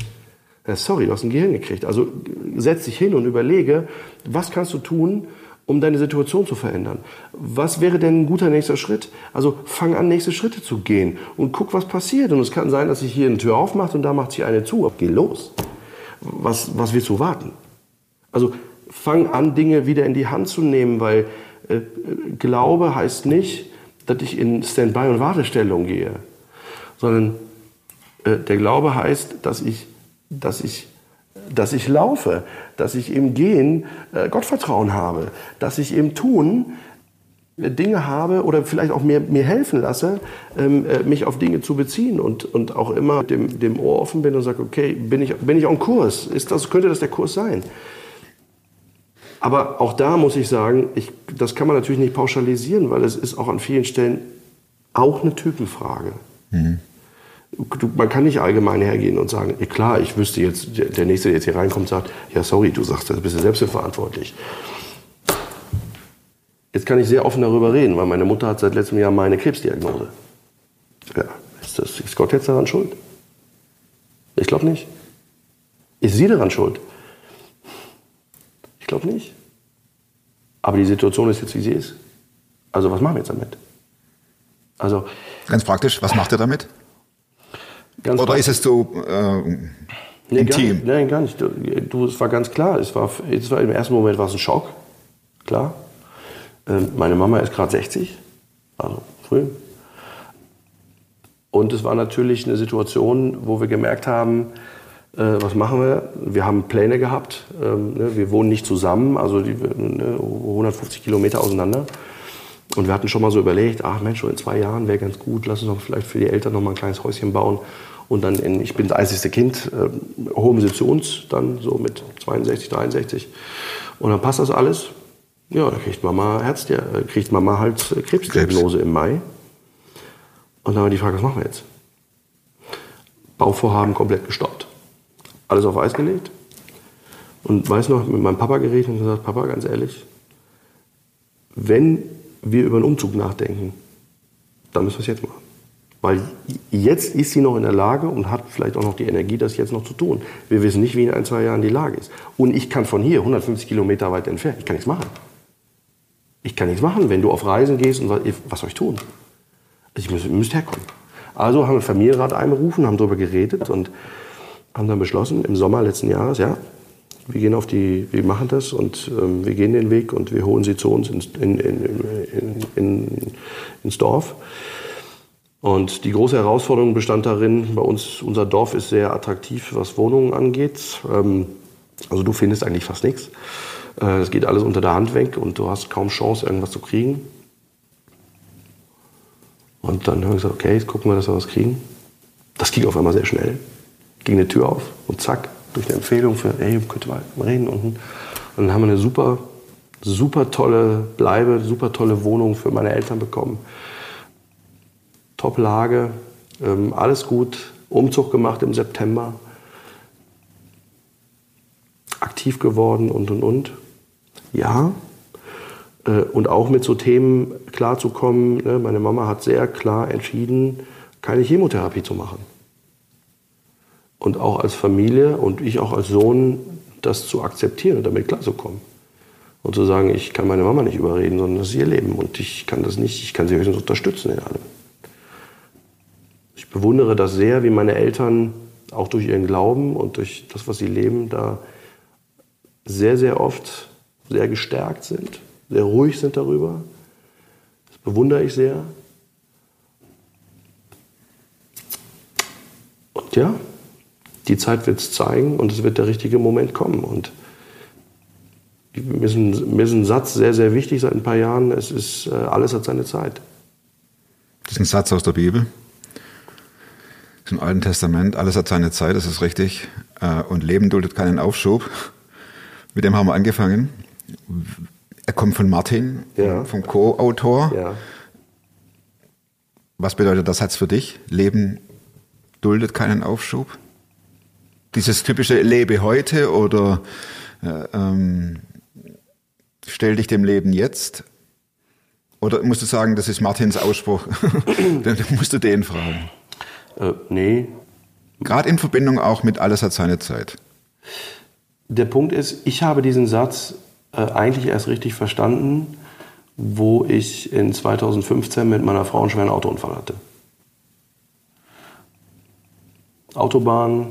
Ja, sorry, du hast ein Gehirn gekriegt. Also setz dich hin und überlege, was kannst du tun, um deine Situation zu verändern. Was wäre denn ein guter nächster Schritt? Also fang an, nächste Schritte zu gehen und guck, was passiert. Und es kann sein, dass sich hier eine Tür aufmacht und da macht sich eine zu. Geh los. Was willst du warten? Also fang an, Dinge wieder in die Hand zu nehmen, weil Glaube heißt nicht, dass ich in Standby- und Wartestellung gehe, sondern der Glaube heißt, dass ich laufe, dass ich im Gehen Gottvertrauen habe, dass ich im Tun Dinge habe oder vielleicht auch mir helfen lasse, mich auf Dinge zu beziehen und auch immer dem Ohr offen bin und sage, okay, bin ich on Kurs? Könnte das der Kurs sein? Aber auch da muss ich sagen, das kann man natürlich nicht pauschalisieren, weil es ist auch an vielen Stellen auch eine Typenfrage. Mhm. Man kann nicht allgemein hergehen und sagen, klar, ich wüsste jetzt, der Nächste, der jetzt hier reinkommt, sagt, ja, sorry, du sagst, das bist du selbst verantwortlich. Jetzt kann ich sehr offen darüber reden, weil meine Mutter hat seit letztem Jahr meine Krebsdiagnose. Ja, ist Gott jetzt daran schuld? Ich glaube nicht. Ist sie daran schuld? Ich glaube nicht. Aber die Situation ist jetzt, wie sie ist. Also was machen wir jetzt damit? Also, ganz praktisch, was macht ihr damit? Ganz Oder praktisch. Ist es so intim? Nein, gar nicht. Du, es war ganz klar. Es war im ersten Moment war es ein Schock. Klar. Meine Mama ist gerade 60. Also früh. Und es war natürlich eine Situation, wo wir gemerkt haben, was machen wir? Wir haben Pläne gehabt. Wir wohnen nicht zusammen. Also 150 Kilometer auseinander. Und wir hatten schon mal so überlegt, ach Mensch, in 2 Jahren wäre ganz gut, lass uns doch vielleicht für die Eltern noch mal ein kleines Häuschen bauen. Und dann, ich bin das 30. Kind, holen sie zu uns, dann so mit 62, 63. Und dann passt das alles. Ja, da kriegt Mama halt Krebsdiagnose im Mai. Und dann war die Frage, was machen wir jetzt? Bauvorhaben komplett gestoppt. Alles auf Eis gelegt. Und weiß noch, mit meinem Papa geredet und gesagt, Papa, ganz ehrlich, wenn wir über einen Umzug nachdenken, dann müssen wir es jetzt machen. Weil jetzt ist sie noch in der Lage und hat vielleicht auch noch die Energie, das jetzt noch zu tun. Wir wissen nicht, wie in 1, 2 Jahren die Lage ist. Und ich kann von hier, 150 Kilometer weit entfernt, ich kann nichts machen. Ich kann nichts machen, wenn du auf Reisen gehst und sagst, was soll ich tun? Also ich müsst herkommen. Also haben wir Familienrat einberufen, haben darüber geredet und haben dann beschlossen, im Sommer letzten Jahres, ja, wir machen das und wir gehen den Weg und wir holen sie zu uns ins Dorf. Und die große Herausforderung bestand darin, bei uns, unser Dorf ist sehr attraktiv, was Wohnungen angeht. Also du findest eigentlich fast nichts. Es geht alles unter der Hand weg und du hast kaum Chance, irgendwas zu kriegen. Und dann habe ich gesagt, okay, jetzt gucken wir, dass wir was kriegen. Das ging auf einmal sehr schnell. Ging eine Tür auf und zack, durch eine Empfehlung für, ey, könnte mal reden. Und dann haben wir eine super, super tolle Bleibe, super tolle Wohnung für meine Eltern bekommen. Top-Lage, alles gut. Umzug gemacht im September. Aktiv geworden und. Ja. Und auch mit so Themen klarzukommen. Ne? Meine Mama hat sehr klar entschieden, keine Chemotherapie zu machen. Und auch als Familie und ich auch als Sohn das zu akzeptieren und damit klarzukommen. Und zu sagen, ich kann meine Mama nicht überreden, sondern das ist ihr Leben. Und ich kann das nicht, ich kann sie höchstens unterstützen in allem. Ich bewundere das sehr, wie meine Eltern auch durch ihren Glauben und durch das, was sie leben, da sehr, sehr oft sehr gestärkt sind, sehr ruhig sind darüber. Das bewundere ich sehr. Und ja, die Zeit wird es zeigen und es wird der richtige Moment kommen. Und mir ist ein Satz sehr, sehr wichtig seit ein paar Jahren. Es ist, alles hat seine Zeit. Das ist ein Satz aus der Bibel, im Alten Testament. Alles hat seine Zeit, das ist richtig. Und Leben duldet keinen Aufschub. Mit dem haben wir angefangen. Er kommt von Martin, ja, vom Co-Autor. Ja. Was bedeutet der Satz für dich? Leben duldet keinen Aufschub? Dieses typische Lebe heute oder stell dich dem Leben jetzt? Oder musst du sagen, das ist Martins Ausspruch? Dann musst du den fragen. Nee. Gerade in Verbindung auch mit alles hat seine Zeit. Der Punkt ist, ich habe diesen Satz eigentlich erst richtig verstanden, wo ich in 2015 mit meiner Frau einen schweren Autounfall hatte. Autobahn,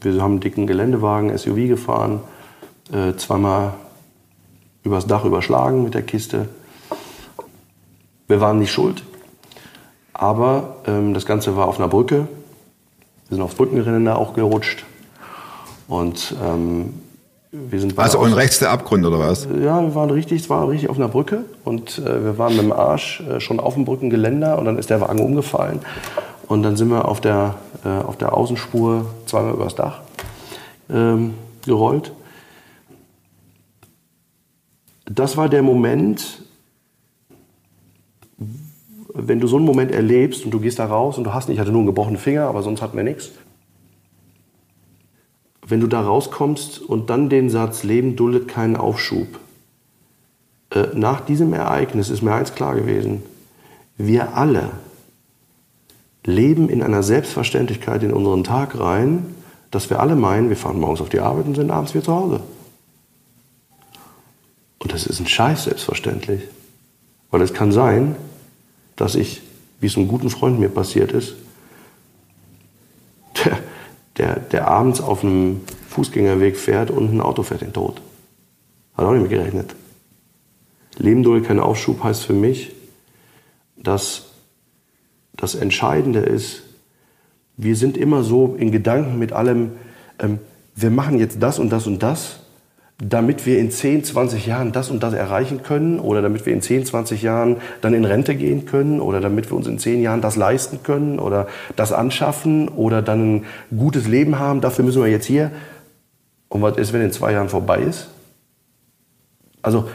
wir haben einen dicken Geländewagen, SUV gefahren, zweimal übers Dach überschlagen mit der Kiste. Wir waren nicht schuld, aber das Ganze war auf einer Brücke. Wir sind aufs Brückengeländer auch gerutscht und wir sind also und rechts der Abgrund, oder was? Ja, es war richtig auf einer Brücke und wir waren mit dem Arsch schon auf dem Brückengeländer und dann ist der Wagen umgefallen und dann sind wir auf der Außenspur zweimal übers Dach gerollt. Das war der Moment, wenn du so einen Moment erlebst und du gehst da raus und du hast nicht, ich hatte nur einen gebrochenen Finger, aber sonst hatten wir nichts. Wenn du da rauskommst und dann den Satz, Leben duldet keinen Aufschub. Nach diesem Ereignis ist mir eins klar gewesen. Wir alle leben in einer Selbstverständlichkeit in unseren Tag rein, dass wir alle meinen, wir fahren morgens auf die Arbeit und sind abends wieder zu Hause. Und das ist ein Scheiß selbstverständlich. Weil es kann sein, dass ich, wie es einem guten Freund mir passiert ist, der abends auf einem Fußgängerweg fährt und ein Auto fährt in den Tod. Hat auch nicht mit gerechnet. Leben duldet keinen Aufschub heißt für mich, dass das Entscheidende ist, wir sind immer so in Gedanken mit allem, wir machen jetzt das und das und das, damit wir in 10, 20 Jahren das und das erreichen können oder damit wir in 10, 20 Jahren dann in Rente gehen können oder damit wir uns in 10 Jahren das leisten können oder das anschaffen oder dann ein gutes Leben haben, dafür müssen wir jetzt hier. Und was ist, wenn in 2 Jahren vorbei ist? Also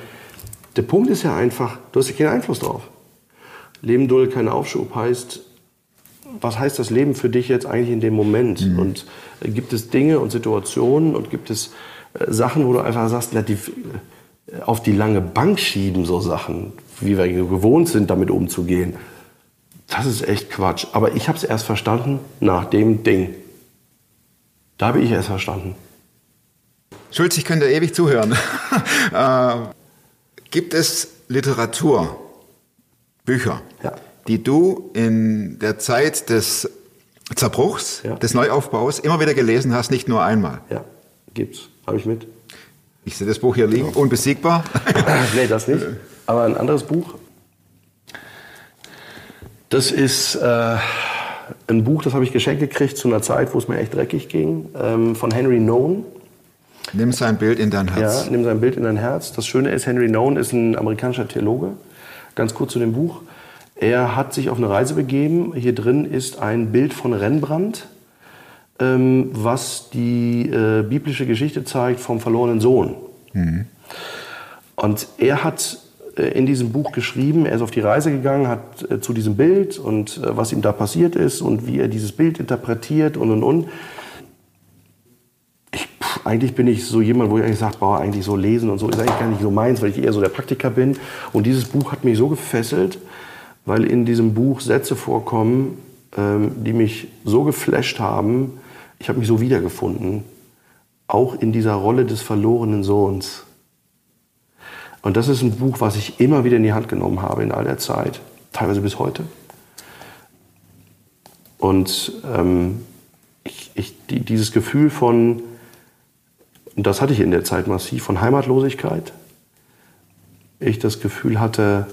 der Punkt ist ja einfach, du hast ja keinen Einfluss drauf. Leben duldet keinen Aufschub heißt, was heißt das Leben für dich jetzt eigentlich in dem Moment? Mhm. Und gibt es Dinge und Situationen und gibt es Sachen, wo du einfach sagst, na, auf die lange Bank schieben, so Sachen, wie wir gewohnt sind, damit umzugehen. Das ist echt Quatsch. Aber ich habe es erst verstanden nach dem Ding. Da habe ich erst verstanden. Schulz, ich könnte ewig zuhören. Gibt es Literatur, Bücher, ja, die du in der Zeit des Zerbruchs, ja, des Neuaufbaus immer wieder gelesen hast, nicht nur einmal? Ja, gibt's. Habe ich mit. Ich sehe das Buch hier liegen. Genau. Unbesiegbar. Nee, das nicht. Aber ein anderes Buch. Das ist ein Buch, das habe ich geschenkt gekriegt zu einer Zeit, wo es mir echt dreckig ging. Von Henry Noon. Nimm sein Bild in dein Herz. Ja, nimm sein Bild in dein Herz. Das Schöne ist, Henry Noon ist ein amerikanischer Theologe. Ganz kurz zu dem Buch. Er hat sich auf eine Reise begeben. Hier drin ist ein Bild von Rembrandt, was die biblische Geschichte zeigt vom verlorenen Sohn. Mhm. Und er hat in diesem Buch geschrieben, er ist auf die Reise gegangen, hat zu diesem Bild und was ihm da passiert ist und wie er dieses Bild interpretiert und. Eigentlich bin ich so jemand, wo ich eigentlich sage, boah, eigentlich so lesen und so ist eigentlich gar nicht so meins, weil ich eher so der Praktiker bin. Und dieses Buch hat mich so gefesselt, weil in diesem Buch Sätze vorkommen, die mich so geflasht haben. Ich habe mich so wiedergefunden, auch in dieser Rolle des verlorenen Sohns. Und das ist ein Buch, was ich immer wieder in die Hand genommen habe in all der Zeit, teilweise bis heute. Und dieses Gefühl von, und das hatte ich in der Zeit massiv, von Heimatlosigkeit. Ich das Gefühl hatte,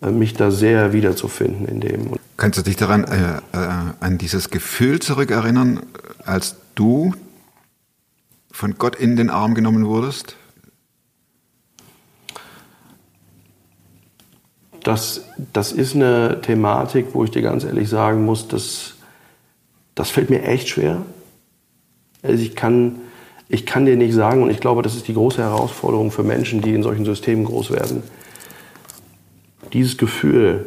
mich da sehr wiederzufinden in dem. Kannst du dich daran an dieses Gefühl zurückerinnern, als du von Gott in den Arm genommen wurdest? Das ist eine Thematik, wo ich dir ganz ehrlich sagen muss, das fällt mir echt schwer. Also ich kann dir nicht sagen, und ich glaube, das ist die große Herausforderung für Menschen, die in solchen Systemen groß werden. Dieses Gefühl,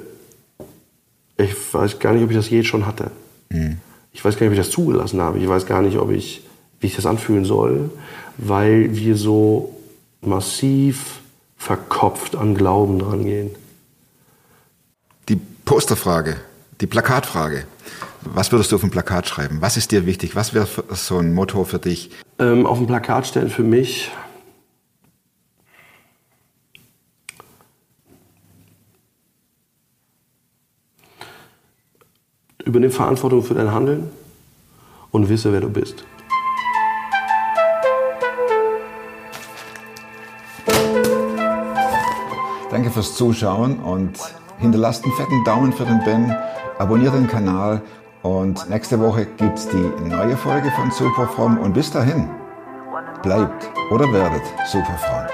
ich weiß gar nicht, ob ich das je schon hatte. Mhm. Ich weiß gar nicht, ob ich das zugelassen habe. Ich weiß gar nicht, wie ich das anfühlen soll, weil wir so massiv verkopft an Glauben dran gehen. Die Posterfrage, die Plakatfrage. Was würdest du auf ein Plakat schreiben? Was ist dir wichtig? Was wäre so ein Motto für dich? Auf ein Plakat stellen für mich übernimm Verantwortung für dein Handeln und wisse, wer du bist. Danke fürs Zuschauen und hinterlasst einen fetten Daumen für den Ben, abonniert den Kanal. Und nächste Woche gibt's die neue Folge von SofaForum und bis dahin bleibt oder werdet SofaForum.